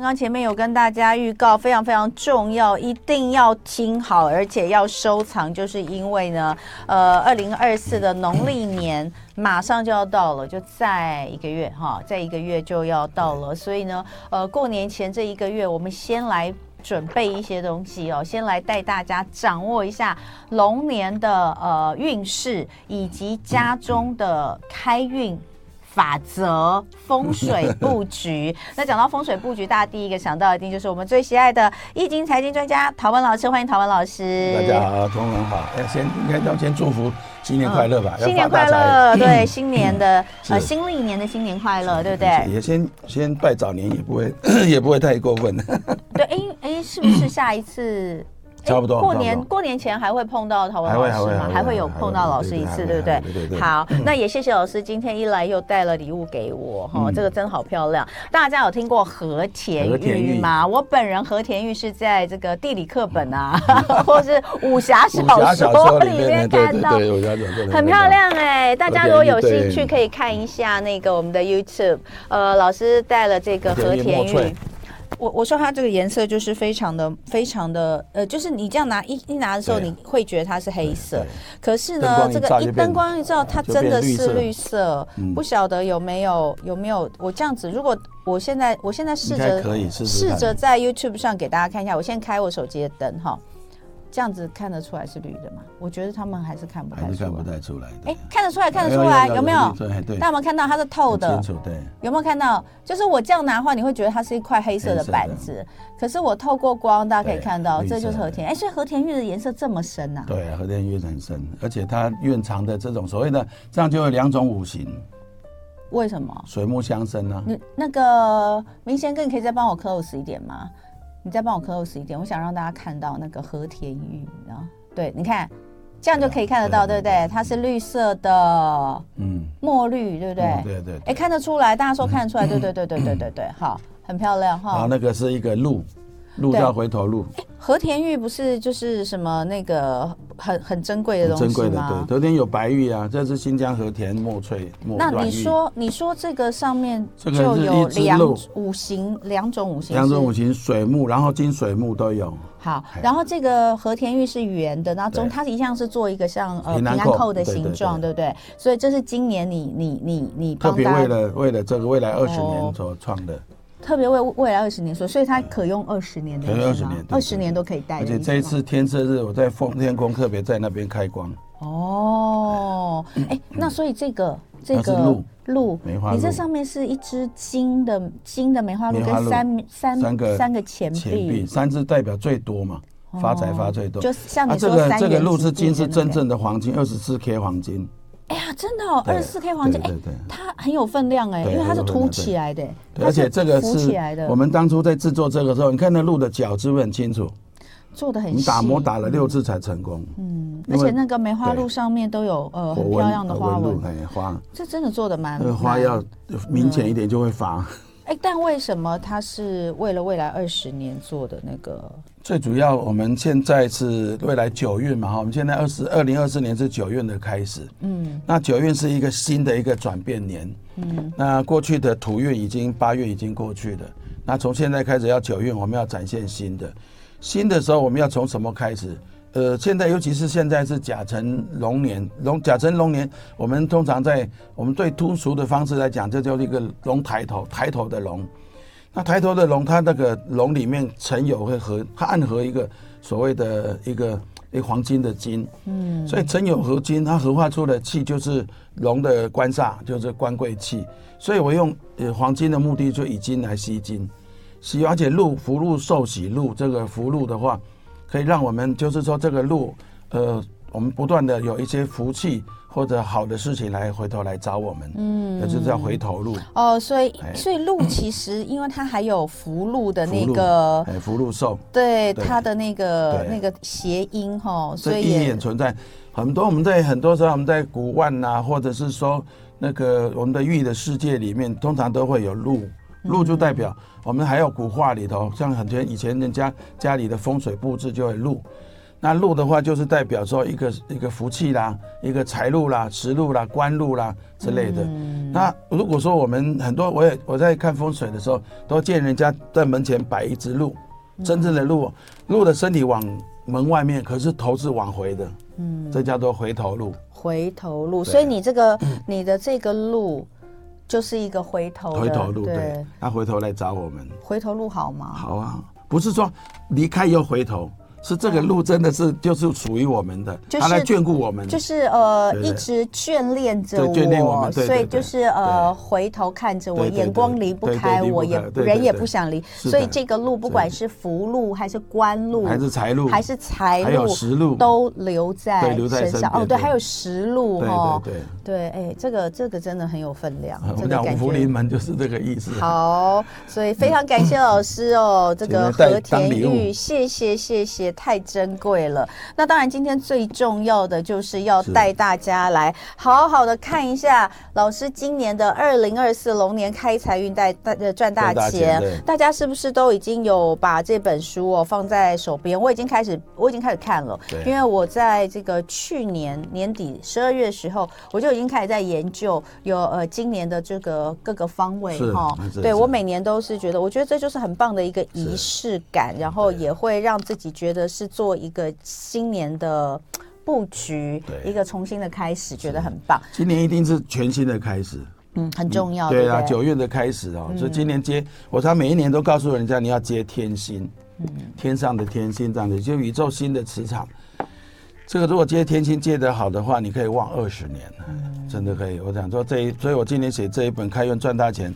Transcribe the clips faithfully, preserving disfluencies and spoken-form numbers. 刚刚前面有跟大家预告，非常非常重要，一定要听好，而且要收藏，就是因为呢，呃，二零二四的农历年马上就要到了，就再一个月哈，再一个月就要到了，所以呢，呃，过年前这一个月，我们先来准备一些东西哦，先来带大家掌握一下龙年的呃运势，以及家中的开运法则、风水布局。那讲到风水布局，大家第一个想到一定就是我们最喜爱的易经财经专家陶文老师，欢迎陶文老师。大家好，中文好。哎，先应该要先祝福新年快乐吧，嗯、新年快乐，对，新年的、嗯、呃新历年的新年快乐，对不对？也先先拜早年，也不会也不会太过分。对，哎哎，是不是下一次？差不多过年过年前还会碰到陶文老师吗？还会有碰到老师一次，对不对？对对。好，那也谢谢老师，今天一来又带了礼物给我哈，这个真好漂亮。大家有听过和田玉吗？我本人和田玉是在这个地理课本啊，或是武侠小说里面看到，很漂亮哎。大家如果有兴趣可以看一下那个我们的 YouTube， 呃，老师带了这个和田玉。我我说它这个颜色就是非常的非常的呃，就是你这样拿一一拿的时候，你会觉得它是黑色，可是呢，这个一灯光一照，它真的是绿色。嗯、不晓得有没有有没有我这样子，如果我现在我现在试着试着在 YouTube 上给大家看一下，我现在开我手机的灯哈。这样子看得出来是绿的嘛？我觉得他们还是看不太出来，还是看不太出来。哎、欸，看得出来，看得出来，有没有？大家有没有看到它是透的？清楚，对。有没有看到？就是我这样拿的话，你会觉得它是一块黑色的板子，可是我透过光，大家可以看到，这就是和田。哎、欸，所以和田玉的颜色这么深啊？对，和田玉很深，而且它蕴藏的这种所谓的，这样就有两种五行。为什么？水木相生啊。你那个明先哥，你可以再帮我 close 一点吗？你再帮我 close 一点，我想让大家看到那个和田玉，然后对，你看，这样就可以看得到， 对, 对, 对, 对, 对不对？它是绿色的，嗯，墨绿，对不对？嗯、对对, 对。哎、欸，看得出来，大家说看得出来，对对对对对对对，好，很漂亮哈。然后那个是一个鹿，鹿叫回头鹿。哎，和田玉不是就是什么那个很很珍贵的东西吗？珍贵的，对。和田有白玉啊，这是新疆和田墨翠墨段玉。那你说，你说这个上面就有两五行，两种五行，两种五行水木，然后金水木都有。好，然后这个和田玉是圆的，然后中它一向是做一个像呃平安扣的形状，对不对？所以这是今年你你你你特别为了为了这个未来二十年所创的。特别为未来二十年说，所以它可用二十年的，可用二十年，二十年都可以戴。而且这一次天赦日，我在奉天宫特别在那边开光。哦，哎、欸，那所以这个这个鹿，梅花鹿，你这上面是一只金的金的梅花鹿，跟三三三个三个钱币，三只代表最多嘛，发财发最多。哦、就像你说、啊，这个这个鹿是金，是真正的黄金，二十四 K 黄金。哎呀，真的哦，二十四 K 黄金，哎，它很有分量哎，因为它是凸起来的，而且这个是我们当初在制作这个时候，你看那鹿的角是不是很清楚？做得很细，你打磨打了六次才成功。嗯，而且那个梅花鹿上面都有呃很漂亮的花纹，哎，花，这真的做得蛮。花要明显一点就会发。哎，但为什么它是为了未来二十年做的那个？最主要我们现在是未来九运嘛，我们现在二十二零二四年是九运的开始，嗯，那九运是一个新的一个转变年，嗯，那过去的土运已经八月已经过去了，那从现在开始要九运，我们要展现新的，新的时候我们要从什么开始？呃，现在尤其是现在是甲辰龙年，龙甲辰龙年，我们通常在我们最通俗的方式来讲，这就是一个龙抬头，抬头的龙。那抬头的龙，它那个龙里面存有会和它暗合一个所谓的一个一个黄金的金，嗯，所以存有合金，它合化出的气就是龙的官煞，就是官贵气。所以我用呃黄金的目的就以金来吸金，吸而且鹿福禄寿喜鹿这个福禄的话，可以让我们就是说这个鹿，呃，我们不断的有一些福气。或者好的事情来回头来找我们，嗯，就是叫回头路哦。所以，所以路其实因为它还有福禄的那个，哎，福禄寿，对它的那个那个谐音哈，所以也存在很多。我们在很多时候我们在古玩啊，或者是说那个我们的玉的世界里面，通常都会有鹿，鹿就代表我们还有古画里头，像很多以前人家家里的风水布置就会鹿。那禄的话就是代表说一个一个福气啦，一个财路啦、食路啦、官路啦之类的、嗯、那如果说我们很多我也我在看风水的时候都见人家在门前摆一只鹿，真正的鹿鹿的身体往门外面，可是头是往回的，嗯，这叫做回头鹿。回头鹿，所以你这个、嗯、你的这个鹿就是一个回头的回头鹿， 对, 对，他回头来找我们。回头鹿好吗？好啊，不是说离开又回头，是这个鹿真的是就是属于我们的，就是、他来眷顾我们，就是呃对对一直眷恋着我，眷恋我们，对对对，所以就是呃回头看着我，对对对，眼光离不开我，也人也不想离，所以这个鹿不管是福鹿还是官鹿还是财鹿还是财鹿，还有食鹿都留在身上。哦，对，还有食鹿哈，对对对，哎、欸，这个这个真的很有分量。我们讲五福临门就是这个意思。好，所以非常感谢老师哦，这个和田玉，谢谢谢谢。太珍贵了。那当然今天最重要的就是要带大家来好好的看一下老师今年的二零二四龙年开财运带赚大钱。大家是不是都已经有把这本书、哦、放在手边？我已经开始我已经开始看了，因为我在这个去年年底十二月的时候我就已经开始在研究有呃今年的这个各个方位、哦、对，我每年都是觉得我觉得这就是很棒的一个仪式感，然后也会让自己觉得是做一个新年的布局，一个重新的开始，觉得很棒。今年一定是全新的开始，嗯，很重要。嗯、对啊，九月的开始哦，嗯、所以今年接我，他每一年都告诉人家你要接天星，嗯、天上的天星这样子，就宇宙新的磁场。这个如果接天星接得好的话，你可以旺二十年、嗯，真的可以。我想说这一，所以我今年写这一本《开运赚大钱》。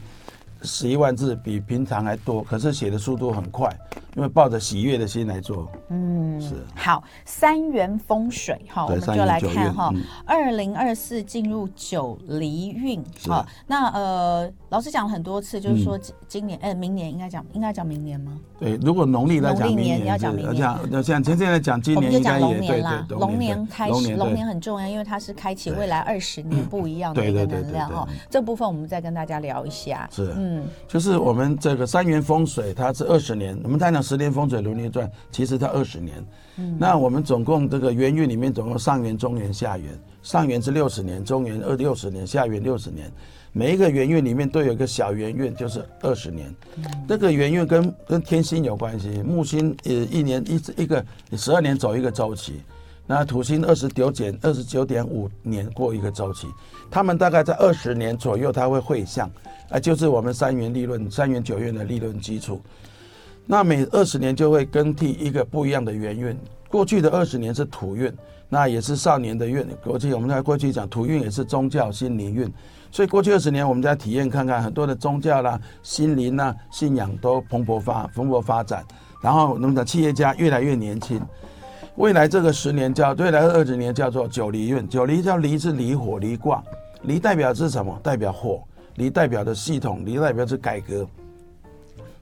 十一万字比平常还多，可是写的速度很快，因为抱着喜悦的心来做。嗯，是好。三元风水哈，我们就来看哈，二零二四进入九离运哈。那呃，老师讲了很多次，就是说今年、嗯欸、明年应该讲应该讲明年吗？对，如果农历来讲，农历年要讲明年，要讲现在来讲今年应该也，我们就讲龙年啦，龙年开始，龙年很重要，因为它是开启未来二十年不一样的一个能量哈。这部分我们再跟大家聊一下。是，嗯。嗯、就是我们这个三元风水它是二十年，我们谈讲十年风水轮流转，其实它二十年、嗯、那我们总共这个元运里面总共上元中元下元，上元是六十年，中元二六十年，下元六十年，每一个元运里面都有一个小元运，就是二十年、嗯、这个元运跟跟天星有关系，木星呃一年一一个十二年走一个周期，那土星二十九减二十九点五年过一个周期，他们大概在二十年左右它会会相，啊，就是我们三元理论、三元九运的理论基础。那每二十年就会更替一个不一样的元运。过去的二十年是土运，那也是少年的运。过去我们在过去讲土运也是宗教心灵运，所以过去二十年我们在体验看看很多的宗教啦、心灵啦、信仰都蓬勃发蓬勃发展。然后我们的企业家越来越年轻。未来这个十年叫未来二十年叫做九离运。九离叫离是离火离卦，离代表是什么？代表火。离代表的系统，离代表是改革，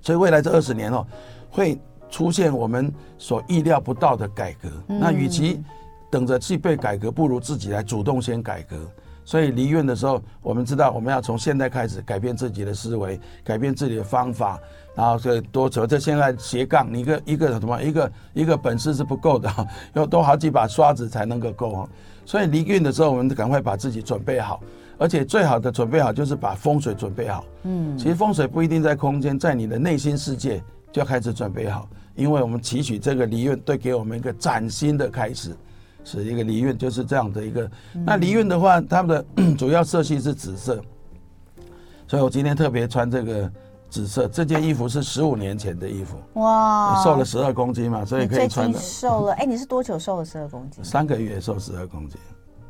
所以未来这二十年哦，会出现我们所意料不到的改革。嗯、那与其等着去被改革，不如自己来主动先改革。所以离运的时候，我们知道我们要从现在开始改变自己的思维，改变自己的方法，然后所以多走。这现在斜杠，你一个一个什么一个一个本事是不够的，要多好几把刷子才能够够哦。所以离运的时候，我们赶快把自己准备好。而且最好的准备好就是把风水准备好。嗯，其实风水不一定在空间，在你的内心世界就要开始准备好，因为我们期许这个离运对给我们一个崭新的开始，是一个离运就是这样的一个。嗯、那离运的话，他们的主要色系是紫色，所以我今天特别穿这个紫色。这件衣服是十五年前的衣服，哇，瘦了十二公斤嘛，所以可以穿的。最近瘦了，哎、欸，你是多久瘦了十二公斤？三个月瘦十二公斤，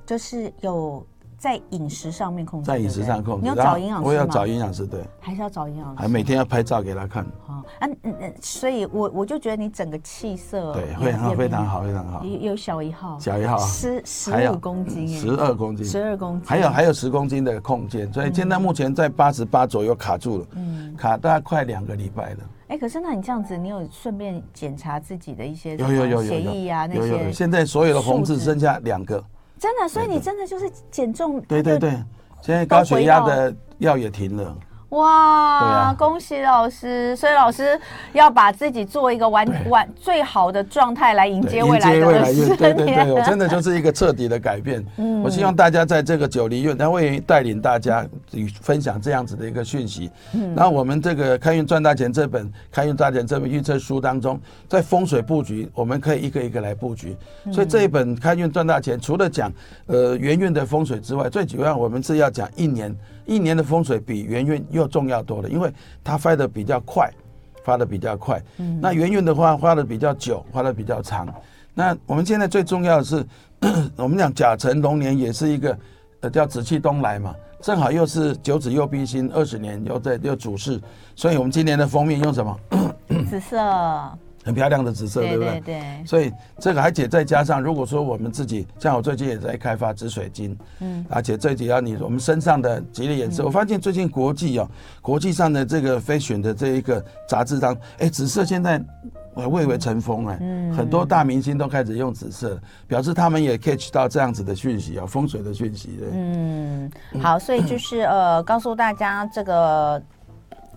就是有。在饮食上面控制，在饮食上控制。你要找营养师吗？我要找营养师，对，还是要找营养师？还每天要拍照给他看。哦啊嗯嗯、所以我，我我就觉得你整个气色对，非常非常好，非常好。有小一号，小一号，十十五公斤，十二公斤，十二公斤，还有还有十公斤的空间，所以现在目前在八十八左右卡住了，嗯，卡大概快两个礼拜了。哎、欸，可是那你这样子，你有顺便检查自己的一些有有有有血液啊那些？有有有有，现在所有的红字剩下两个。真的，所以你真的就是减重。对对对，现在高血压的药也停了。哇、啊、恭喜老师，所以老师要把自己做一个完完最好的状态来迎接未来的十年。对对对，我真的就是一个彻底的改变、嗯、我希望大家在这个九黎运，他会带领大家分享这样子的一个讯息、嗯、然后我们这个开运赚大钱这本开运赚大钱这本预测书当中，在风水布局我们可以一个一个来布局，所以这一本开运赚大钱除了讲呃元运的风水之外，最主要我们是要讲一年一年的风水比元运又重要多了，因为它发的比较快，发的比较快。嗯、那元运的话，发的比较久，发的比较长。那我们现在最重要的是，我们讲甲辰龙年也是一个，呃，叫紫气东来嘛，正好又是九紫又弼星，二十年又在又主事，所以我们今年的封面用什么？紫色。很漂亮的紫色，对不对？对对对。所以这个，而且再加上，如果说我们自己，像我最近也在开发紫水晶，嗯，而且最主要你我们身上的吉利颜色，嗯、我发现最近国际哦，国际上的这个fashion的这一个杂志上，哎，紫色现在蔚为成风哎、嗯，很多大明星都开始用紫色，表示他们也 catch 到这样子的讯息啊、哦，风水的讯息的。嗯，好，所以就是呃，告诉大家这个。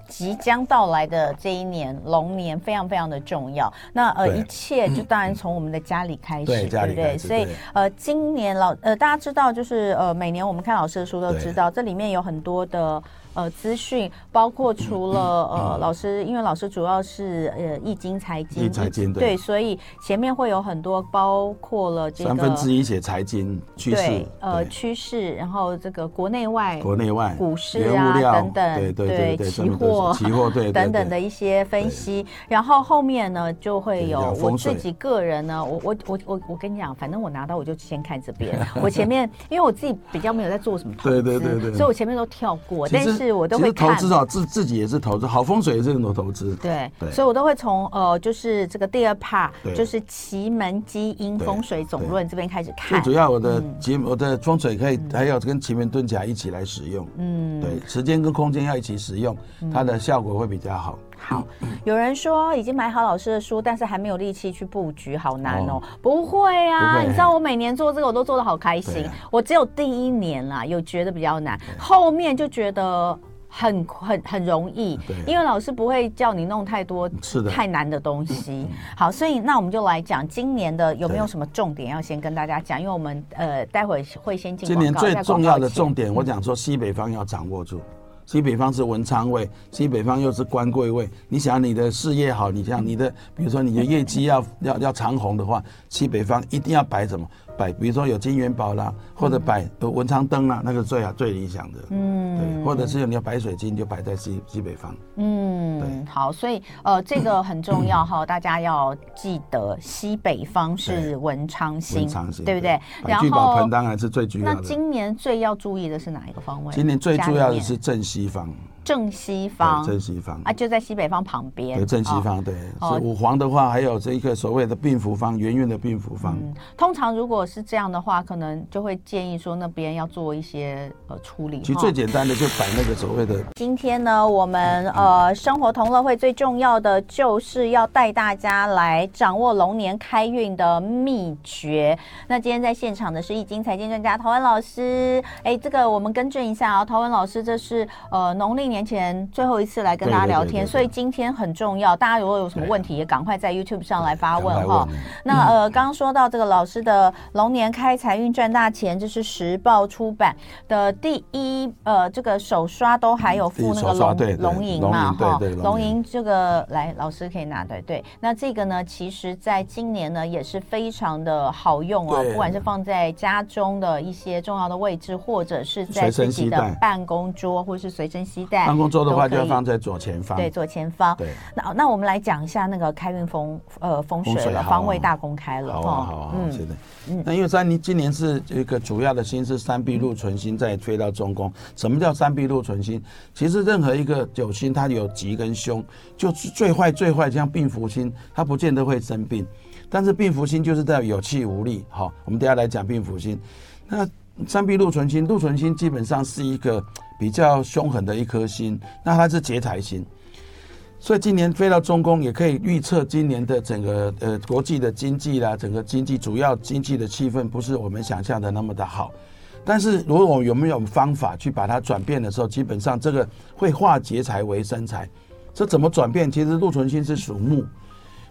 即将到来的这一年龙年非常非常的重要，那呃一切就当然从我们的家里开始， 对, 对不 对, 对？所以呃今年老呃大家知道就是呃每年我们看老师的书都知道，这里面有很多的呃资讯，包括除了呃老师，因为老师主要是呃易经财经，财经 对, 对，所以前面会有很多包括了这个三分之一写财经趋势，对呃趋势，然后这个国内外国内外股市啊等等，对对 对, 对期货期货对等等的一些分析，然后后面呢就会有我自己个人呢，我我我我我跟你讲，反正我拿到我就先看这边，我前面因为我自己比较没有在做什么投资，对对对对，所以我前面都跳过，但是。我都会看，其实投资哦，自自己也是投资，好风水也是很多投资。对，对所以我都会从呃，就是这个第二 part， 就是奇门基因风水总论这边开始看。最主要我的奇、嗯、我的风水可以、嗯、还有跟奇门遁甲一起来使用。嗯，对，时间跟空间要一起使用，嗯、它的效果会比较好。好，有人说已经买好老师的书，但是还没有力气去布局，好难哦。哦不会啊不会，你知道我每年做这个我都做得好开心，啊、我只有第一年啦，有觉得比较难，后面就觉得。很很很容易，因为老师不会叫你弄太多太难的东西。好，所以那我们就来讲今年的有没有什么重点要先跟大家讲，因为我们呃待会会先进广告。今年最重要的重点，我讲说西北方要掌握住。西北方是文昌位，西北方又是官贵位。你想你的事业好，你想你的，比如说你的业绩要要要长红的话，西北方一定要摆什么？摆比如说有金元宝啦，或者摆文昌灯啦，那个最好最理想的。嗯，对，或者是你要摆水晶，就摆在西西北方。嗯，对，好，所以呃这个很重要哈、嗯，大家要记得西北方是文昌星，文昌星对不对？然后聚宝盆当然是最重要的。那今年最要注意的是哪一个方位？今年最重要的是正西方。正西方，正西方啊，就在西北方旁边。对，正西方，哦、对。是五黄的话，还有这一个所谓的病符方，元运的病符方、嗯。通常如果是这样的话，可能就会建议说那边要做一些呃处理。其实最简单的就摆那个所谓的。今天呢，我们呃生活同乐会最重要的就是要带大家来掌握龙年开运的秘诀。那今天在现场的是易经财经专家陶文老师，哎，这个我们更正一下啊，陶文老师这是呃农历年。年前最后一次来跟大家聊天，对对对对对，所以今天很重要。大家如果有什么问题，也赶快在 YouTube 上来发问哈、哦。那呃，刚刚说到这个老师的龙年开财运赚大钱，这是时报出版的第一呃，这个手刷都还有附那个龙龙吟嘛哈，龙吟这个来老师可以拿对对。那这个呢，其实在今年呢也是非常的好用哦，不管是放在家中的一些重要的位置，或者是在自己的办公桌，或是随身携带。办公桌的话就要放在左前方，对，左前方。对，那那我们来讲一下那个开运风呃风水了，方位大公开了。好啊，好啊，嗯，是的。嗯，那因为三，今年是一个主要的星是三碧祿存星再推到中宫。什么叫三碧祿存星？其实任何一个九星它有吉跟凶，就是最坏最坏，像病符星它不见得会生病，但是病符星就是在有气无力。好，我们等一下来讲病符星。那三碧祿存星，祿存星基本上是一个比较凶狠的一颗星，那它是劫财星，所以今年飞到中宫也可以预测今年的整个呃国际的经济啦，整个经济主要经济的气氛不是我们想象的那么的好。但是如果有没有方法去把它转变的时候，基本上这个会化劫财为生财。这怎么转变？其实禄存星是属木，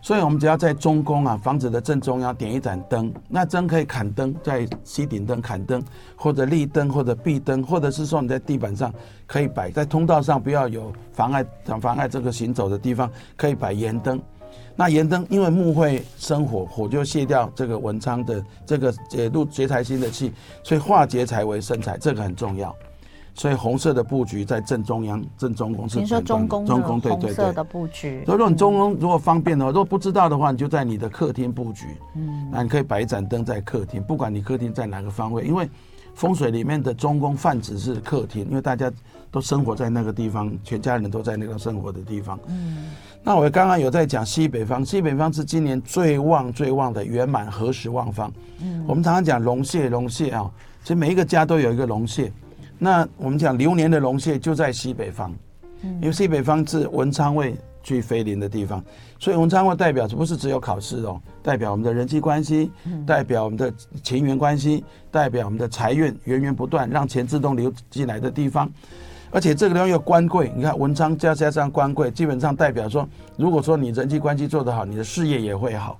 所以我们只要在中宫啊，房子的正中央点一盏灯，那灯可以砍灯，在吸顶灯砍灯，或者立灯，或者壁灯，或者是说你在地板上可以摆，在通道上不要有妨碍妨碍这个行走的地方，可以摆盐灯。那盐灯因为木会生火，火就卸掉这个文昌的这个禄劫财星的气，所以化劫财为生财，这个很重要。所以红色的布局在正中央，正中宫是。你说中宫，中宫对对对。红色的布局。所以如果你中宫如果方便的话，如果不知道的话，你就在你的客厅布局。嗯。那你可以摆一盏灯在客厅，不管你客厅在哪个方位，因为风水里面的中宫泛指是客厅，因为大家都生活在那个地方，全家人都在那个生活的地方。嗯。那我刚刚有在讲西北方，西北方是今年最旺最旺的圆满合时旺方。嗯。我们常常讲龙蟹，龙蟹啊、哦，其实每一个家都有一个龙蟹。那我们讲流年的龙蟹就在西北方，因为西北方是文昌位去飞临的地方，所以文昌位代表不是只有考试哦，代表我们的人际关系，代表我们的情缘关系，代表我们的财运源源不断，让钱自动流进来的地方。而且这个地方有官贵，你看文昌加上官贵，基本上代表说，如果说你人际关系做得好，你的事业也会好。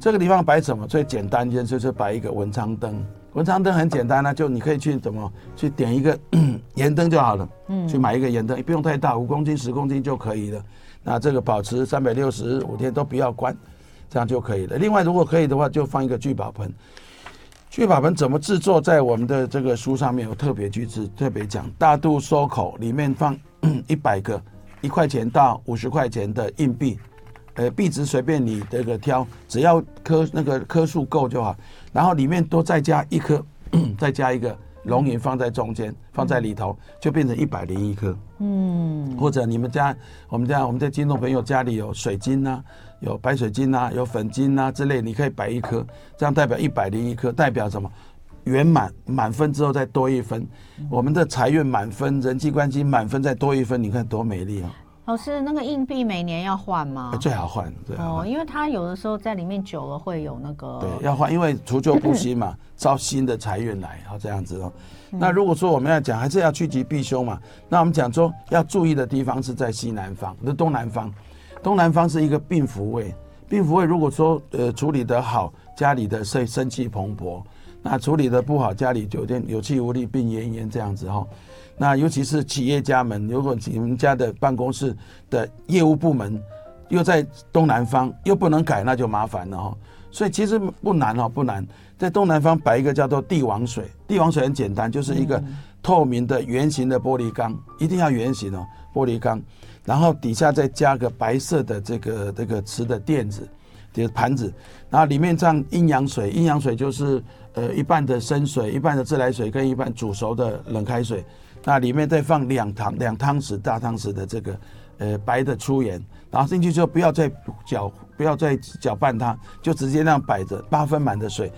这个地方摆什么最简单就是摆一个文昌灯。文昌灯很简单啊，就你可以去怎么去点一个盐灯就好了，嗯，去买一个盐灯，不用太大，五公斤、十公斤就可以了。那这个保持三百六十五天都不要关，这样就可以了。另外，如果可以的话，就放一个聚宝盆。聚宝盆怎么制作？在我们的这个书上面有特别去制，特别讲。大肚收口里面放一百个一块钱到五十块钱的硬币。呃，币值随便你这个挑，只要颗那个颗数够就好。然后里面多再加一颗，再加一个龙银放在中间，放在里头就变成一百零一颗。嗯，或者你们家我们家我们的听众朋友家里有水晶啊，有白水晶啊，有粉晶啊之类，你可以摆一颗，这样代表一百零一颗，代表什么？圆满满分之后再多一分，我们的财运满分，人际关系满分再多一分，你看多美丽啊！老师，那个硬币每年要换吗？最好换，对哦，因为它有的时候在里面久了会有那个。对，要换，因为除旧布新嘛，招新的财运来，好这样子哦。那如果说我们要讲，还是要趋吉避凶嘛。那我们讲说要注意的地方是在西南方，那东南方，东南方是一个病符位，病符位如果说呃处理得好，家里的生生气蓬勃；那处理得不好，家里有点有气无力、病恹恹这样子哦。那尤其是企业家们，如果你们家的办公室的业务部门又在东南方，又不能改，那就麻烦了哈、哦。所以其实不难哦，不难，在东南方摆一个叫做帝王水。帝王水很简单，就是一个透明的圆形的玻璃缸，一定要圆形哦，玻璃缸。然后底下再加个白色的这个这个瓷的垫子，这个盘子，然后里面放阴阳水，阴阳水就是呃一半的生水，一半的自来水跟一半煮熟的冷开水。那里面再放两汤两汤匙大汤匙的这个呃白的粗盐，然后进去之后不要再搅不要再搅拌它，就直接那样摆着，八分满的水。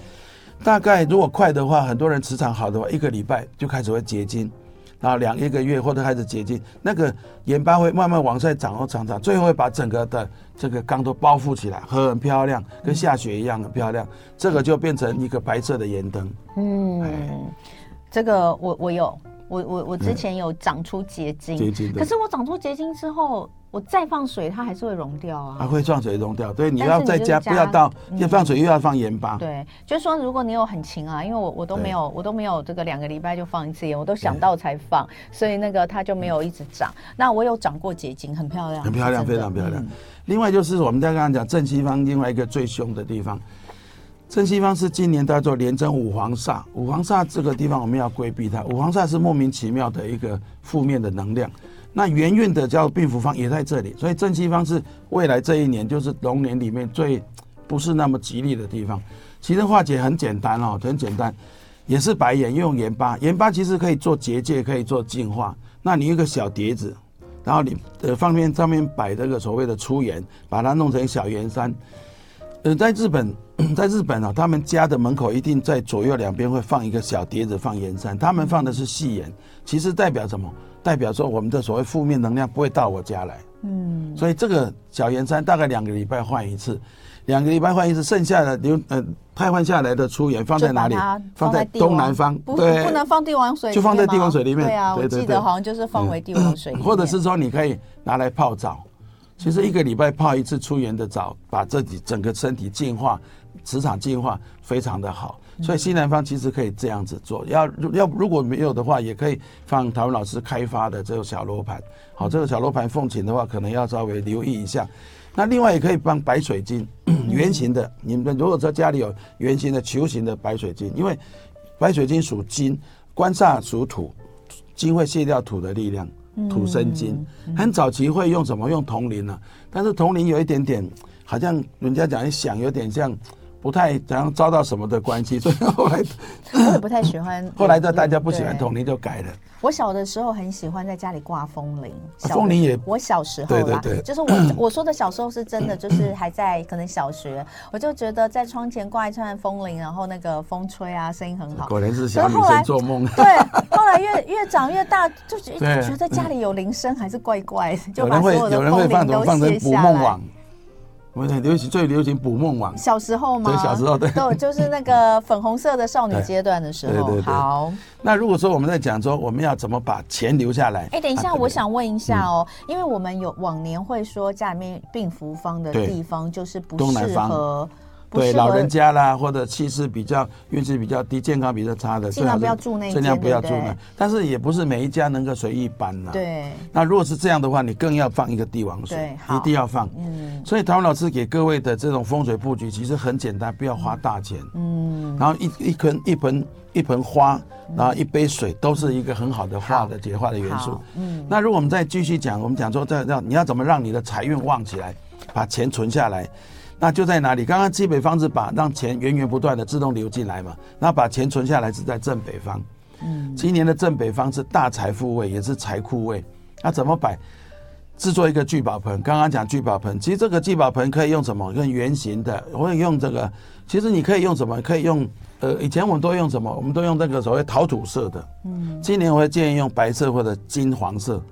大概如果快的话，很多人磁场好的话，一个礼拜就开始会结晶，然后两一个月或者开始结晶，那个盐巴会慢慢往上涨，长长，最后会把整个的这个缸都包覆起来，很漂亮，跟下雪一样很漂亮。这个就变成一个白色的盐灯。嗯，这个我我有。我我我之前有长出结晶，结晶可是我长出结晶之后，我再放水，它还是会溶掉啊。它、啊、会放水溶掉，对，你要再加，不要到、嗯、要放水又要放盐巴。对，就是说如果你有很勤啊，因为我我都没有，我都没有这个两个礼拜就放一次盐，我都想到才放，所以那个它就没有一直长。那我有长过结晶，很漂亮，很漂亮，非常漂亮。嗯、另外就是我们在刚刚讲正西方另外一个最凶的地方。正西方是今年叫做廉贞五黄煞，五黄煞这个地方我们要规避它。五黄煞是莫名其妙的一个负面的能量。那元运的叫病符方也在这里，所以正西方是未来这一年就是龙年里面最不是那么吉利的地方。其实化解很简单哦，很简单，也是白盐，用盐巴，盐巴其实可以做结界，可以做净化。那你有一个小碟子，然后你呃放面上面摆这个所谓的粗盐，把它弄成小盐山。呃，在日本。在日本啊，他们家的门口一定在左右两边会放一个小碟子放盐山，他们放的是细盐，其实代表什么？代表说我们的所谓负面能量不会到我家来。嗯，所以这个小盐山大概两个礼拜换一次。两个礼拜换一次，剩下的流呃汰换下来的粗盐放在哪里？放在东南方，不不能放帝王水，就放在帝王水里面。对啊，我记得好像就是放回帝王水里面，或者是说你可以拿来泡澡。其实一个礼拜泡一次粗盐的澡，把自己整个身体净化、磁场净化非常的好。所以西南方其实可以这样子做，要要如果没有的话，也可以放陶文老师开发的这个小罗盘。好，这个小罗盘奉请的话，可能要稍微留意一下。那另外也可以放白水晶，圆形的。你们如果在家里有圆形的、球形的白水晶，因为白水晶属金，官煞属土，金会卸掉土的力量，土生金。很早期会用什么？用铜铃啊，但是铜铃有一点点，好像人家讲一响，有点像。不太想遭到什么的关系，所以后来我也不太喜欢。后来大家不喜欢铜铃就改了。我小的时候很喜欢在家里挂风铃，风铃也我小时候啦，对对对，就是我我说的小时候是真的，就是还在可能小学，我就觉得在窗前挂一串风铃，然后那个风吹啊，声音很好。果然是小女生做梦。对，后来越越长越大，就觉得家里有铃声还是怪怪的，就把所有的风铃都卸下来。我很流行，最流行捕梦网。小时候吗？对，小时候对。对，就是那个粉红色的少女阶段的时候。对对对。好。那如果说我们在讲说我们要怎么把钱留下来？哎，等一下，我想问一下哦，因为我们有往年会说家里面病符方的地方就是不适合，对老人家啦，或者气势比较、运势比较低、健康比较差的，尽量不要住那一间，尽量不要住那。但是也不是每一家能够随意搬啦。对。那如果是这样的话，你更要放一个帝王水，一定要放。嗯。所以陶文老师给各位的这种风水布局其实很简单，不要花大钱。嗯。然后一一盆一盆一盆花，然后一杯水，都是一个很好的化的解化的元素。嗯。那如果我们再继续讲，我们讲说这让你要怎么让你的财运旺起来，把钱存下来。那就在哪里？刚刚西北方是把让钱源源不断的自动流进来嘛，那把钱存下来是在正北方。嗯，今年的正北方是大财富位，也是财库位。那怎么摆？制作一个聚宝盆。刚刚讲聚宝盆，其实这个聚宝盆可以用什么？用圆形的，或者用这个。其实你可以用什么？可以用呃，以前我们都用什么？我们都用那个所谓陶土色的。嗯，今年我会建议用白色或者金黄色、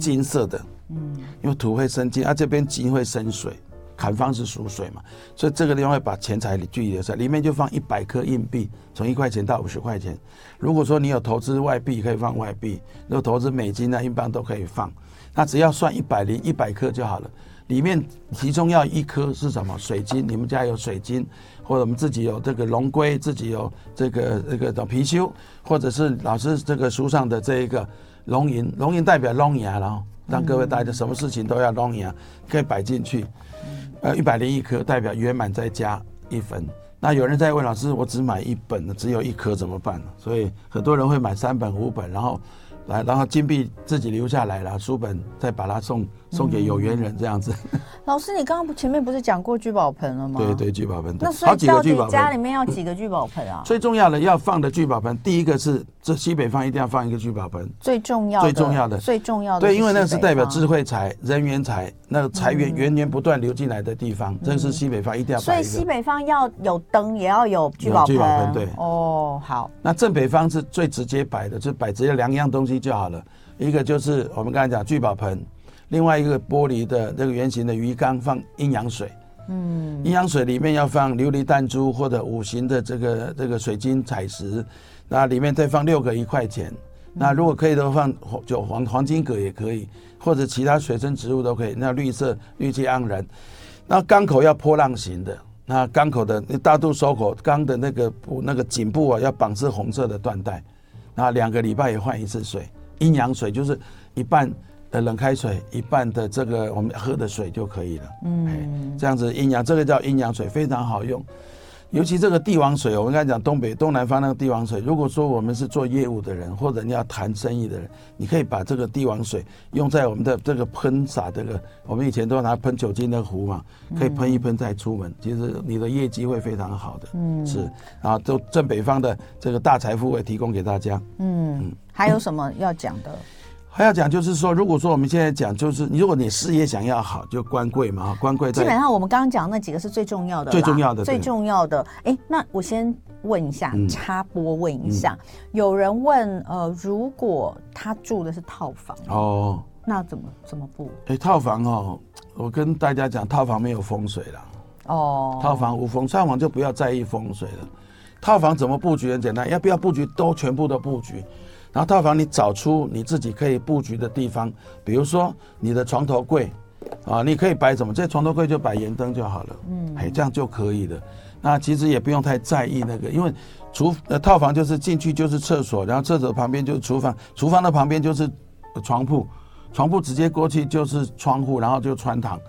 金色的。嗯，因为土会生金，啊这边金会生水。坎方是属水嘛，所以这个地方会把钱财聚留下来，里面就放一百颗硬币，从一块钱到五十块钱。如果说你有投资外币，可以放外币；如果投资美金啊、英镑都可以放。那只要算一百零一百颗就好了。里面其中要一颗是什么？水晶。你们家有水晶，或者我们自己有这个龙龟，自己有这个这个貔貅，或者是老师这个书上的这一个龙银。龙银代表龙牙，然后让各位大家什么事情都要龙牙，可以摆进去。呃，一百零一颗代表圆满，再加一分。那有人在问老师，我只买一本，只有一颗怎么办？所以很多人会买三本、五本，然后来，然后金币自己留下来了，书本再把它送送给有缘人，这样子。嗯、老师，你刚刚前面不是讲过聚宝盆了吗？对对，聚宝盆。那所以到底家里面要几个聚宝盆啊？最重要的要放的聚宝盆，第一个是这西北方一定要放一个聚宝盆，最重要的、最重要的、最重要的。对，因为那是代表智慧财、人缘财。那个财源源源不断流进来的地方，这是西北方一定要摆一个。所以西北方要有灯，也要有聚宝盆。对，哦，好。那正北方是最直接摆的，就摆直接两样东西就好了。一个就是我们刚才讲聚宝盆，另外一个玻璃的这个圆形的鱼缸放阴阳水。嗯，阴阳水里面要放琉璃弹珠或者五行的这个这个水晶彩石，那里面再放六个一块钱。那如果可以的话，放就黄黄金葛也可以，或者其他水生植物都可以。那绿色绿气盎然。那缸口要波浪形的，那缸口的大肚收口缸的那个那个颈部啊，要绑是红色的缎带。那两个礼拜也换一次水，阴阳水就是一半的冷开水，一半的这个我们喝的水就可以了。嗯，这样子阴阳，这个叫阴阳水，非常好用。尤其这个帝王水，我们刚才讲东北、东南方那个帝王水，如果说我们是做业务的人，或者你要谈生意的人，你可以把这个帝王水用在我们的这个喷洒这个，我们以前都拿喷酒精的壶嘛，可以喷一喷再出门，其实你的业绩会非常好的。嗯，是，然后都正北方的这个大财富会提供给大家。嗯，嗯还有什么要讲的？还要讲就是说，如果说我们现在讲就是，如果你事业想要好，就官贵嘛，官贵。基本上我们刚刚讲那几个是最重要的，最重要的，最重要的。哎，那我先问一下，嗯、插播问一下，嗯、有人问，呃，如果他住的是套房哦，那怎么怎么不？哎，套房哦，我跟大家讲，套房没有风水啦。哦，套房无风，套房就不要在意风水了。套房怎么布局很简单，要不要布局都全部都布局。然后套房你找出你自己可以布局的地方，比如说你的床头柜啊，你可以摆什么？这床头柜就摆盐灯就好了，嗯，哎，这样就可以了。那其实也不用太在意那个，因为厨呃套房就是进去就是厕所，然后厕所旁边就是厨房，厨房的旁边就是床铺，床铺直接过去就是窗户，然后就穿堂。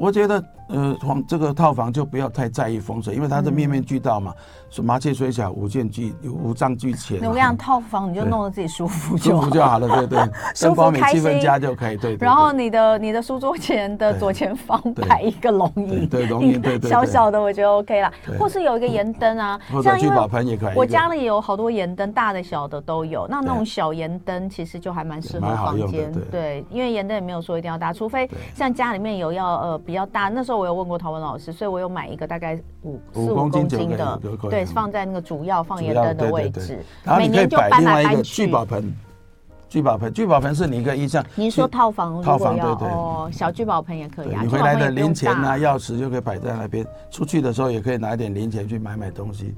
我觉得呃，这个套房就不要太在意风水，因为它是面面俱到嘛，嗯、麻雀虽小，五脏俱五脏俱全。那我讲套房，你就弄得自己舒服就好，舒服就好了，对对，生活美气氛佳就可以， 对, 對, 對。然后你的你的书桌前的左前方摆一个龙椅，对龙椅， 對, 對, 對, 對, 对，小小的我觉得 OK 啦，或是有一个盐灯啊，或者聚宝盆也可以。我家里有好多盐灯，大的小的都有。那那种小盐灯其实就还蛮适合房间，对，因为盐灯也没有说一定要大，除非像家里面有要呃比较大，那时候。我有问过陶文老师，所以我有买一个大概五四五公斤的，对，放在那个主要放盐灯的位置。然后你可以摆另外一个聚宝盆，聚宝盆，聚宝盆是你一个意向。您说套房，套房对对哦，小聚宝盆也可以啊。你回来的零钱啊、钥匙就可以摆在那边，出去的时候也可以拿一点零钱去买买东西。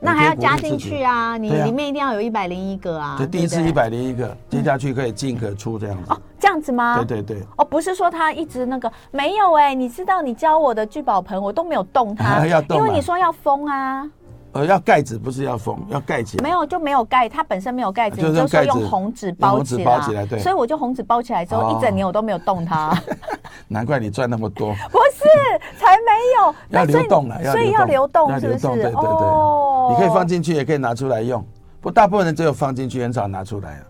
那还要加进去啊！你里面一定要有一百零一个啊！对，第一次一百零一个，接下去可以进可出这样子。哦，这样子吗？对对对。哦，不是说他一直那个没有哎、欸，你知道你教我的聚宝盆我都没有动它，要动，因为你说要封啊。呃，要盖子不是要封，要盖起来。没有就没有盖，它本身没有盖子，你就说用红纸包起来。对。所以我就红纸包起来之后，一整年我都没有动它。难怪你赚那么多。不是，才没有。要流动了，所以要流动，是不是？对对对。你可以放进去，也可以拿出来用。不，大部分人只有放进去，很少拿出来了。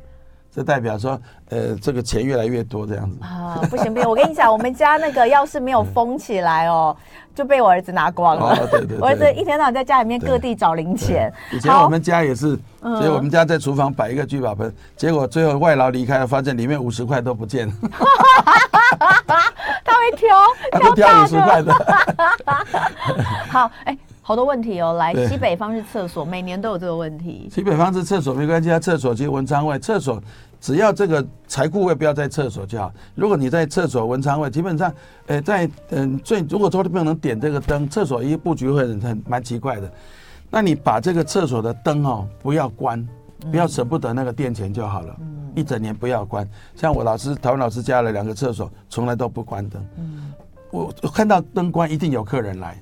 这代表说，呃，这个钱越来越多这样子啊！不行不行，我跟你讲，我们家那个要是没有封起来哦，就被我儿子拿光了。哦、对对对，我儿子一天到晚在家里面各地找零钱。以前我们家也是，所以我们家在厨房摆一个聚宝盆，嗯、结果最后外劳离开了，发现里面五十块都不见了。他会挑，他会挑五十块的。好，哎、欸。好多问题哦，来西北方是厕所，每年都有这个问题。西北方是厕所没关系，它厕所其实文昌位，厕所只要这个财库位不要在厕所就好。如果你在厕所文昌位，基本上，呃，在嗯最如果说不能点这个灯，厕所一布局会很很蛮奇怪的。那你把这个厕所的灯哦不要关，不要舍不得那个电钱就好了，嗯、一整年不要关。像我老师陶文老师家了两个厕所，从来都不关灯。嗯、我看到灯关一定有客人来。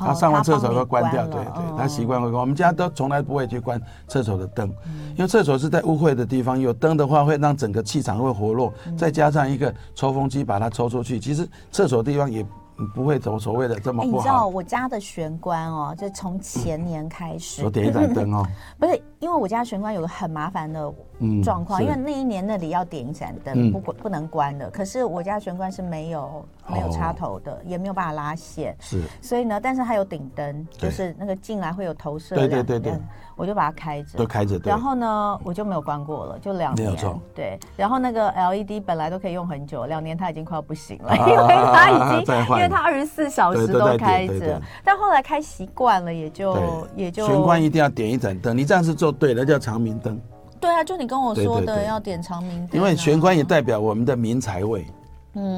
他上完厕所会关掉，对对，他习惯会关。我们家都从来不会去关厕所的灯，因为厕所是在污秽的地方，有灯的话会让整个气场会活络，再加上一个抽风机把它抽出去，其实厕所的地方也不会走所谓的这么不好。你知道我家的玄关哦，就从前年开始，我点一盏灯哦，不是因为我家玄关有个很麻烦的状况，因为那一年那里要点一盏灯，不不能关的，可是我家玄关是没有。没有插头的，也没有办法拉线，是，所以呢，但是它有顶灯，就是那个进来会有投射，对对对对，我就把它开着，都开着，然后呢，我就没有关过了，就两年，对，然后那个 L E D 本来都可以用很久，两年它已经快要不行了，因为它已经，因为它二十四小时都开着，但后来开习惯了，也就也就玄关一定要点一盏灯，你这样是做对了，叫长明灯，对啊，就你跟我说的要点长明灯，因为玄关也代表我们的明财位。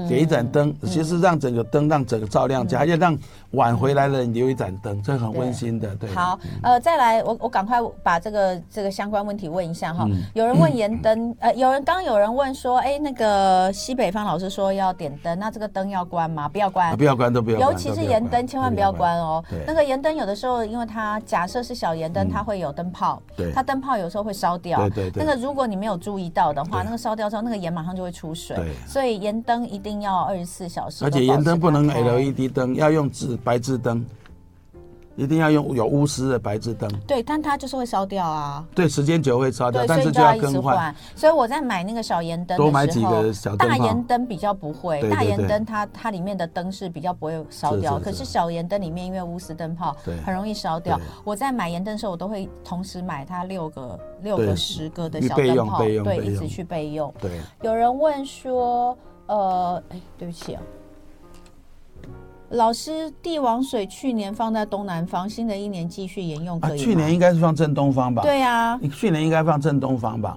点一盏灯，其实让整个灯让整个照亮家，而且让晚回来的人留一盏灯，这很温馨的。对，好，呃，再来，我我赶快把这个这个相关问题问一下哈。有人问盐灯，呃，有人刚刚有人问说，哎，那个西北方老师说要点灯，那这个灯要关吗？不要关，不要关都不要关，尤其是盐灯千万不要关哦。那个盐灯有的时候，因为它假设是小盐灯，它会有灯泡，它灯泡有时候会烧掉。对对。那个如果你没有注意到的话，那个烧掉之后，那个盐马上就会出水。所以盐灯。一定要二十四小时，而且盐灯不能 L E D 灯，要用白炽灯，一定要用有钨丝的白炽灯。对，但它就是会烧掉啊。对，时间久会烧掉，但是就要更换。所以我在买那个小盐灯的时候，多买几个小灯泡。大盐灯比较不会，大盐灯它它里面的灯是比较不会烧掉，可是小盐灯里面因为钨丝灯泡很容易烧掉。我在买盐灯的时候，我都会同时买它六个、六个、十个的小灯泡，对，一直去备用。对，有人问说。呃，哎，对不起啊，老师，帝王水去年放在东南方，新的一年继续沿用可以吗？啊，去年应该是放正东方吧？对啊，去年应该放正东方吧？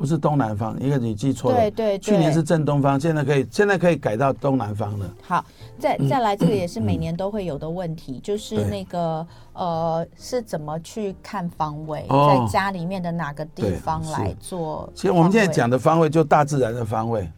不是东南方，因为你记错了。对对对，去年是正东方，现在可以现在可以改到东南方了。好，再再来，这个也是每年都会有的问题，嗯、就是那个呃，是怎么去看方位，哦、在家里面的哪个地方来做？其实我们现在讲的方位就大自然的方位，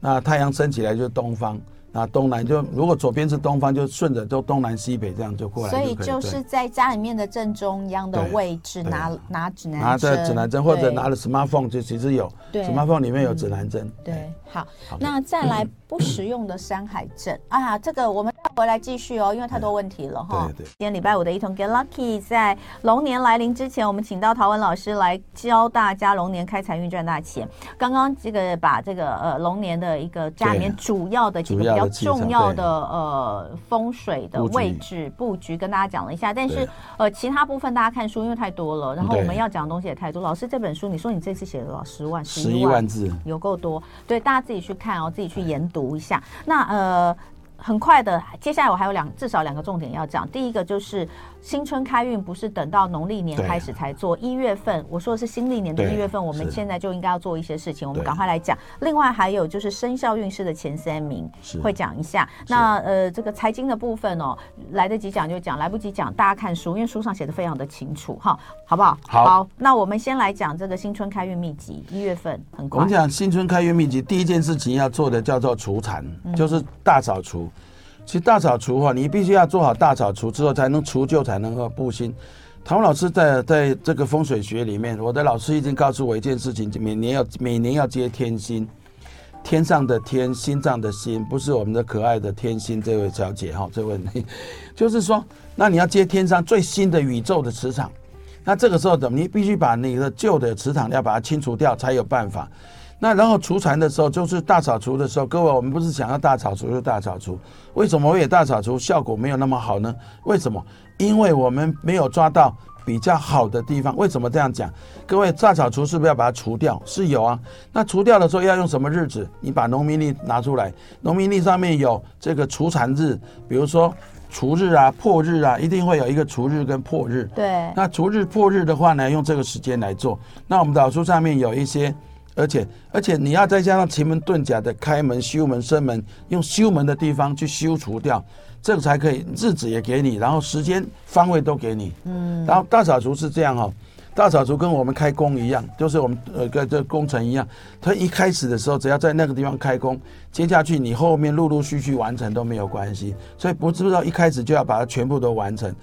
那太阳升起来就是东方。啊，东南就如果左边是东方，就顺着就东南西北这样就过来就可以。所以就是在家里面的正中央的位置拿拿指南针，拿着指南针或者拿了 smartphone， 就其实有 smartphone 里面有指南针。嗯、对，對好，好那再来不实用的山海镇啊，这个我们回来继续哦，因为太多问题了哈。对对。今天礼拜五的一同 Get Lucky， 在龙年来临之前，我们请到陶文老师来教大家龙年开财运赚大钱。刚刚这个把这个呃龙年的一个家里面主要的几个。比较重要的呃风水的位置布 局, 布局跟大家讲了一下，但是呃其他部分大家看书因为太多了，然后我们要讲的东西也太多。老师这本书你说你这次写了十万十一万字，有够多，对，大家自己去看哦，自己去研读一下。那呃很快的，接下来我还有两至少两个重点要讲。第一个就是新春开运不是等到农历年开始才做，一月份我说的是新历年的一月份，我们现在就应该要做一些事情，我们赶快来讲。另外还有就是生肖运势的前三名会讲一下。那呃这个财经的部分哦，来得及讲就讲，来不及讲大家看书，因为书上写的非常的清楚哈，好不好？好，好，那我们先来讲这个新春开运秘籍，一月份很快。我们讲新春开运秘籍，第一件事情要做的叫做除残，嗯、就是大扫除。其实大扫除哈，你必须要做好大扫除之后，才能除旧，才能够布新。陶文老师在在这个风水学里面，我的老师已经告诉我一件事情：每年要每年要接天星，天上的天，心脏的心，不是我们的可爱的天星这位小姐哈，这位，就是说，那你要接天上最新的宇宙的磁场，那这个时候怎么？你必须把你的旧的磁场要把它清除掉，才有办法。那然后除残的时候，就是大扫除的时候，各位，我们不是想要大扫除就大扫除，为什么我也大扫除效果没有那么好呢？为什么？因为我们没有抓到比较好的地方。为什么这样讲？各位，大扫除是不是要把它除掉？是有啊。那除掉的时候要用什么日子？你把农民历拿出来，农民历上面有这个除残日，比如说除日啊、破日啊，一定会有一个除日跟破日。对。那除日破日的话呢，用这个时间来做。那我们导数上面有一些。而且而且你要再加上奇门遁甲的开门、修门、生门，用修门的地方去修除掉，这个才可以。日子也给你，然后时间方位都给你。嗯，然后大扫除是这样哦，大扫除跟我们开工一样，就是我们呃跟这工程一样，它一开始的时候只要在那个地方开工，接下去你后面陆陆续续完成都没有关系，所以不知道一开始就要把它全部都完成。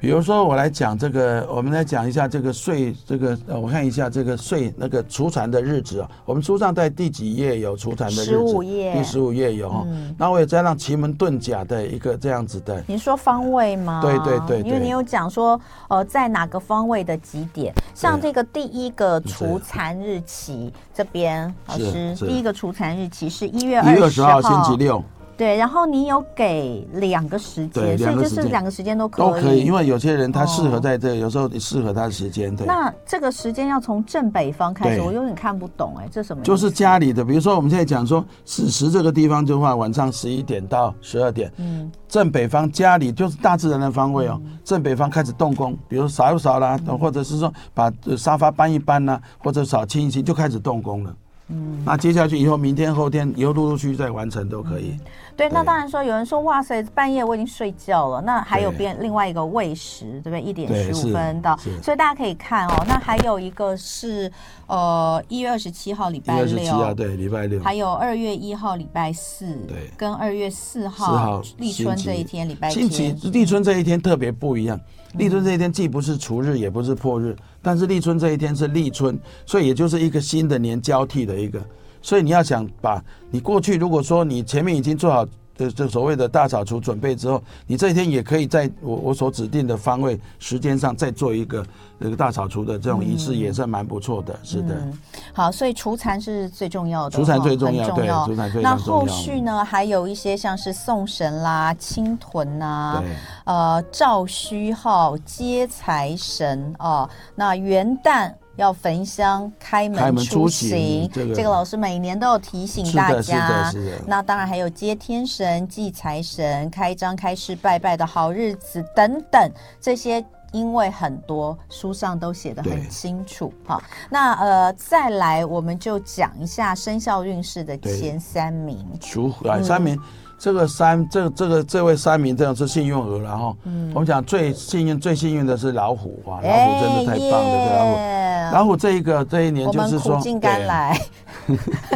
比如说，我来讲这个，我们来讲一下这个岁，这个呃，我看一下这个岁那个除残的日子啊。我们书上在第几页有除残的日子？十五页，第十五页有哈、嗯。那我也加上奇门遁甲的一个这样子的。你说方位吗？对对 对, 對，因为你有讲说，呃，在哪个方位的几点？像这个第一个除残日期这边，老师，第一个除残日期是一月二十号，星期六。对，然后你有给两个时间，所以就是两个时间都可以，都可以，因为有些人他适合在这，哦、有时候适合他的时间。对，那这个时间要从正北方开始，我有点看不懂哎，这什么意思？就是家里的，比如说我们现在讲说子时这个地方的话，晚上十一点到十二点，嗯，正北方家里就是大自然的方位哦，嗯、正北方开始动工，比如扫一扫啦，嗯、或者是说把沙发搬一搬啦，或者扫清一清，就开始动工了。嗯，那接下去以后，明天、后天以后陆陆续续再完成都可以。嗯、对, 对，那当然说，有人说哇塞，半夜我已经睡觉了。那还有边另外一个未时，对不对？一点十五分到，所以大家可以看哦。那还有一个是呃一月二十七号礼拜六，一月二十七号对礼拜六，还有二月一号礼拜四，对，跟二月四号立春这一天礼拜天。立春这一天特别不一样，立春这一天既不是除日，也不是破日。但是立春这一天是立春，所以也就是一个新的年交替的一个，所以你要想把你过去，如果说你前面已经做好这所谓的大扫除准备之后，你这一天也可以在我我所指定的方位时间上再做一个那个大扫除的这种仪式，也是蛮不错的。嗯、是的、嗯，好，所以除残是最重要的，除残最重要，对，除残最重要。那后续呢，还有一些像是送神啦、清屯啊、呃照虚号、接财神啊、呃，那元旦。要焚香开门出行，这个、这个老师每年都有提醒大家。那当然还有接天神、祭财神、开张开市拜拜的好日子等等，这些因为很多书上都写得很清楚。好，那呃，再来我们就讲一下生肖运势的前三名。除啊，三名，嗯、这个三这这个这位三名这样是幸运儿了哈。嗯、我们讲最幸运最幸运的是老虎啊，老虎真的太棒了，欸、老虎。Yeah, 老虎这一个这一年就是说，我们苦尽甘来，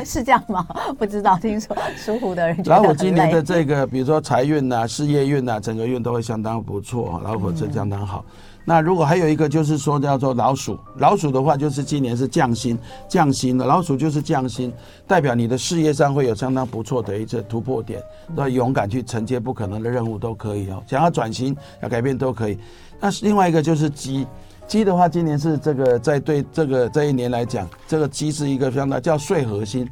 是这样吗？不知道，听说属虎的人觉得很累。老虎今年的这个，比如说财运呐、啊、事业运呐、啊，整个运都会相当不错，老虎是相当好。嗯，那如果还有一个就是说叫做老鼠，老鼠的话就是今年是降薪，降薪的老鼠就是降薪，代表你的事业上会有相当不错的一次突破点，要勇敢去承接不可能的任务都可以哦，想要转型要改变都可以。那另外一个就是鸡，鸡的话今年是这个在对这个这一年来讲，这个鸡是一个相当叫岁合星，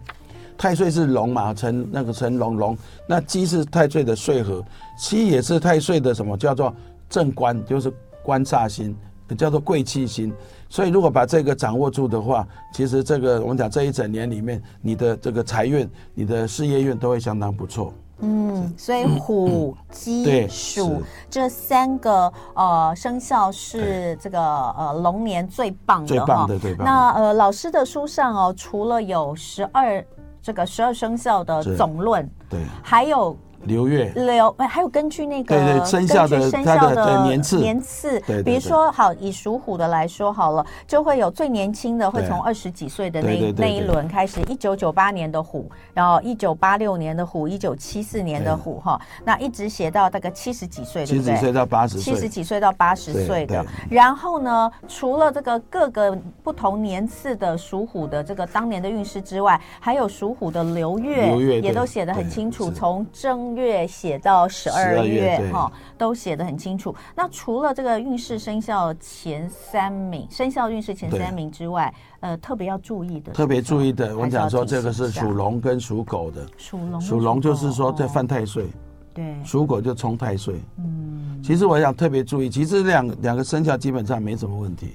太岁是龙嘛，成那个成龙龙，那鸡是太岁的岁合，鸡也是太岁的什么叫做正官，就是官煞星，叫做贵气星，所以如果把这个掌握住的话，其实这个我们讲这一整年里面，你的这个财运、你的事业运都会相当不错。嗯，所以虎、鸡、嗯、鼠这三个呃生肖是这个呃龙年最棒的，最棒的，最棒的。那呃老师的书上哦，除了有十二这个十二生肖的总论，对，还有。流月流还有根据那个对对生肖 的, 生肖的年次年次对对对，比如说好以属虎的来说好了，就会有最年轻的会从二十几岁的 那, 对对对对那一轮开始，一九九八年的虎，然后一九八六年的虎，一九七四年的虎哈，那一直写到大概七十几岁，对不对？七十岁到八十岁，七十几岁到八十岁的。然后呢，除了这个各个不同年次的属虎的这个当年的运势之外，还有属虎的流月，流月也都写得很清楚，从正月写到十二月哈、哦，都写得很清楚。那除了这个运势生肖前三名，生肖运势前三名之外，呃，特别要注意的，特别注意的，我讲说这个是属龙跟属狗的，属龙属龙就是说在犯太岁，对，属狗就冲太岁。嗯，其实我想特别注意，其实两两个生肖基本上没什么问题。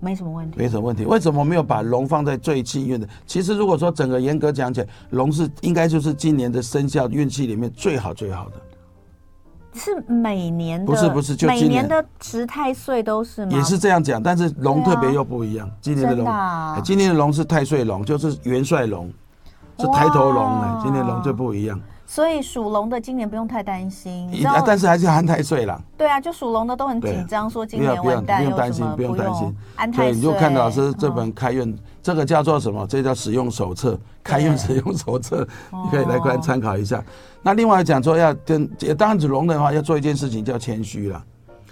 没什么问题，没什么问题。为什么没有把龙放在最气运的？其实如果说整个严格讲起来，龙是应该就是今年的生肖运气里面最好最好的。是每年的不是不是，就今年每年的值太岁都是吗？也是这样讲，但是龙特别又不一样。啊、今年的龙、啊，今年的龙是太岁龙，就是元帅龙，是抬头龙哎、欸。今年龙就不一样。所以属龙的今年不用太担心，但是还是安太岁啦。对啊，就属龙的都很紧张，说今年完蛋，不用担心，不用担心。安太岁，你就看老师这本开运、嗯，这个叫做什么？这叫使用手册，开运使用手册，你可以来观参考一下。哦、那另外讲说要跟，当然属龙的话要做一件事情叫谦虚啦，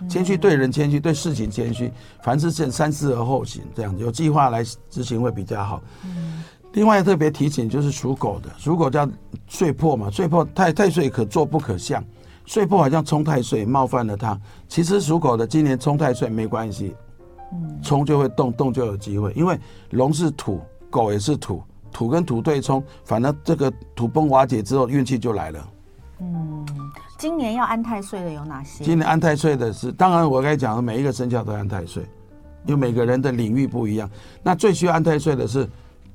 谦虚对人谦虚，对事情谦虚，凡事三思而后行，这样有计划来执行会比较好。嗯，另外特别提醒就是属狗的，属狗叫岁破嘛，岁破太太岁可坐不可向，岁破好像冲太岁冒犯了他，其实属狗的今年冲太岁没关系，冲就会动，动就有机会，因为龙是土，狗也是土，土跟土对冲，反正这个土崩瓦解之后运气就来了。嗯，今年要安太岁的有哪些？今年安太岁的是，当然我该讲的每一个生肖都安太岁，因为每个人的领域不一样，那最需要安太岁的是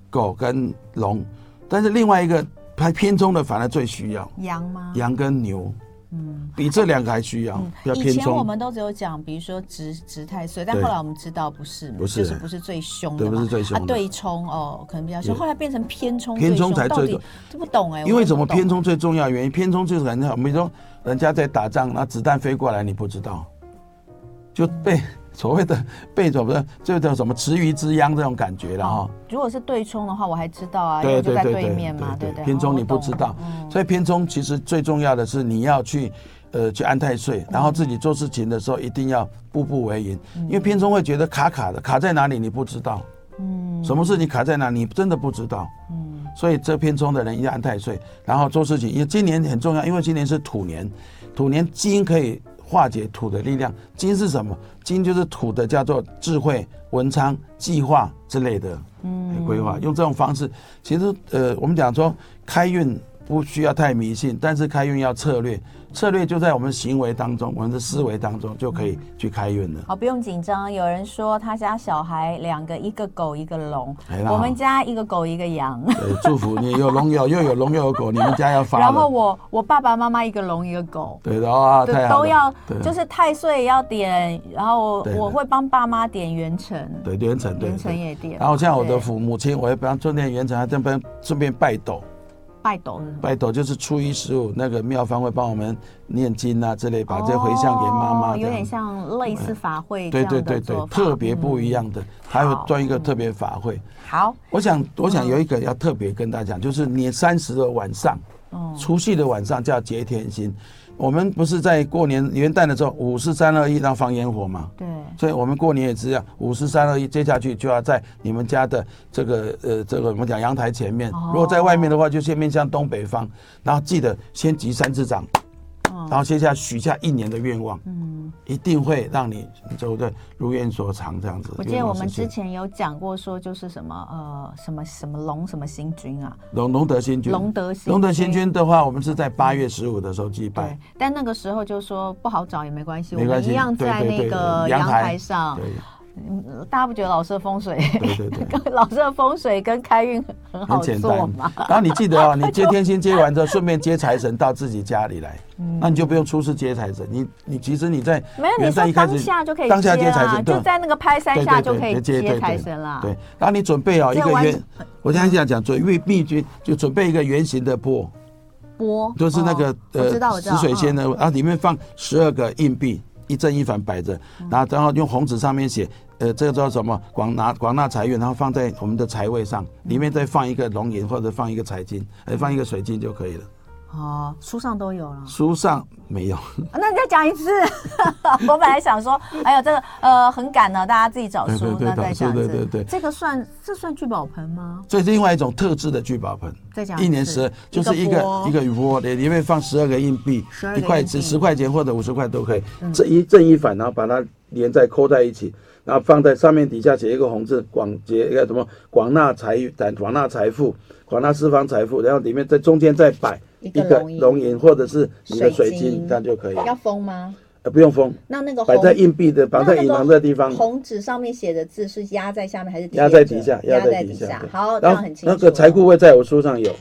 狗跟龙，但是另外一个还偏冲的反而最需要羊吗？羊跟牛，嗯，比这两个还需要。嗯、比较偏冲，以前我们都只有讲，比如说值值太岁，但后来我们知道不是，不是，就是不是最凶的嘛，对，不是最凶的。啊、对冲哦，可能比较凶，后来变成偏冲，偏冲才最多。这不懂哎、欸，因为什么偏冲最重要的原因？偏冲就是很好，比如说人家在打仗，那子弹飞过来你不知道，就被。嗯，所谓的被什么，就叫什么池鱼之殃这种感觉了哈、哦。如果是对冲的话，我还知道啊，因为就在对面嘛，对对对。偏冲你不知道，嗯、所以偏冲其实最重要的是你要去，呃，去安太岁，然后自己做事情的时候一定要步步为营，嗯、因为偏冲会觉得卡卡的，卡在哪里你不知道，嗯，什么事情卡在哪里你真的不知道，嗯，所以这偏冲的人一定要安太岁，然后做事情，因为今年很重要，因为今年是土年，土年金可以化解土的力量，金是什么？金就是土的，叫做智慧、文昌、计划之类的，嗯，规划用这种方式。其实，呃，我们讲说开运不需要太迷信，但是开运要策略，策略就在我们行为当中，我们的思维当中就可以去开运了。好，不用紧张。有人说他家小孩两个，一个狗一个龙，我们家一个狗一个羊。对，祝福你有龙有又有龙又有狗，你们家要发了。然后我我爸爸妈妈一个龙一个狗。对的啊，太好了，都要就是太岁也要点，然后我会帮爸妈点元辰。对，元辰，元辰也点。然后像我的父母亲，我会帮顺便元辰，还顺便顺便拜斗。拜斗，拜斗就是初一十五，那个庙方会帮我们念经啊之类，把这回向给妈妈。有点像类似法会这样的做法，对对对对，特别不一样的，还会做一个特别法会。好，我想我想有一个要特别跟大家讲，就是年三十的晚上，除夕的晚上叫结天心。我们不是在过年元旦的时候五四三二一然后放烟火嘛？对。所以我们过年也是要五四三二一，接下去就要在你们家的这个呃这个我们讲阳台前面。哦、如果在外面的话，就先面向东北方，然后记得先击三次掌，哦、然后接下来许下一年的愿望，嗯，一定会让你就对如愿所偿这样子。我记得我们之前有讲过，说就是什么呃什么什么龙什么星君啊，龙龙德星君，龙德星君，龙德星君的话，我们是在八月十五的时候祭拜。但那个时候就说不好找也没关系，我们一样在那个阳台上。对对对对，大家不觉得老师的风水？对对对，老师的风水跟开运很好做嘛。然后你记得哦，你接天星接完之后，顺便接财神到自己家里来，那你就不用出事接财神。你你其实你在没有，你说当下就可以当下接财神，就在那个拍三下就可以接财神啦。对，然后你准备哦一个圆，我现在想讲，准备秘诀就准备一个圆形的钵，钵就是那个呃紫水仙的，然后里面放十二个硬币。一正一反摆着，然后用红纸上面写，呃，这个叫什么？广纳广纳财运，然后放在我们的财位上，里面再放一个龙银或者放一个财金，呃，放一个水晶就可以了。哦，书上都有了。书上没有。那你再讲一次。我本来想说，哎呦，这个呃很赶呢，大家自己找书，那再讲一次。对对对对。这个算这算聚宝盆吗？这是另外一种特制的聚宝盆。再讲一次。一年十二，就是一个一个钵，里面放十二个硬币，一块钱、十块钱或者五十块都可以。这一正一反，然后把它连在扣在一起，然后放在上面底下写一个红字，广结一个什么广纳财运、广纳财富、广纳四方财富，然后里面在中间再摆一个龙银或者是你的水晶，这样就可以。要封吗？呃，不用封。那那个摆在硬币的，摆在银行的地方。红纸上面写的字是压在下面还是压在底下？压在底下。好，这样很清楚。那个财库会在我书上有，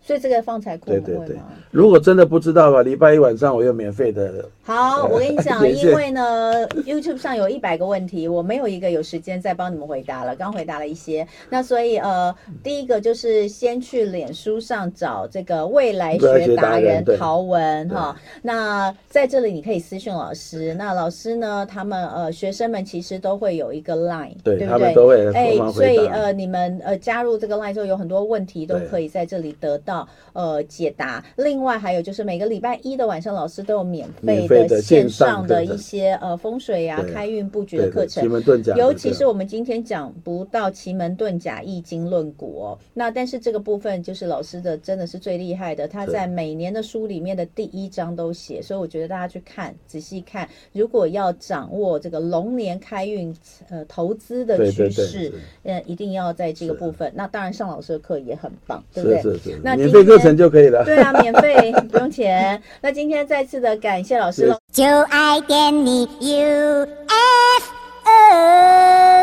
所以这个放财库。对对对。如果真的不知道吧，礼拜一晚上我有免费的。好，我跟你讲，因为呢 ，YouTube 上有一百个问题，我没有一个有时间再帮你们回答了。刚回答了一些，那所以呃，第一个就是先去脸书上找这个未来学达人陶文哈。那在这里你可以私讯老师，那老师呢，他们呃学生们其实都会有一个 Line， 对，对不对？他们都会哎，所以呃你们呃加入这个 Line 之后，有很多问题都可以在这里得到呃解答。另外还有就是每个礼拜一的晚上，老师都有免费的。线上的一些呃风水啊、开运布局的课程，尤其是我们今天讲不到奇门遁甲、易经论古哦。那但是这个部分就是老师的真的是最厉害的，他在每年的书里面的第一章都写，所以我觉得大家去看仔细看，如果要掌握这个龙年开运呃投资的趋势，嗯，一定要在这个部分。那当然上老师的课也很棒，对不对？是是是，那免费课程就可以了。对啊，免费不用钱。那今天再次的感谢老师。就爱点你 U F O。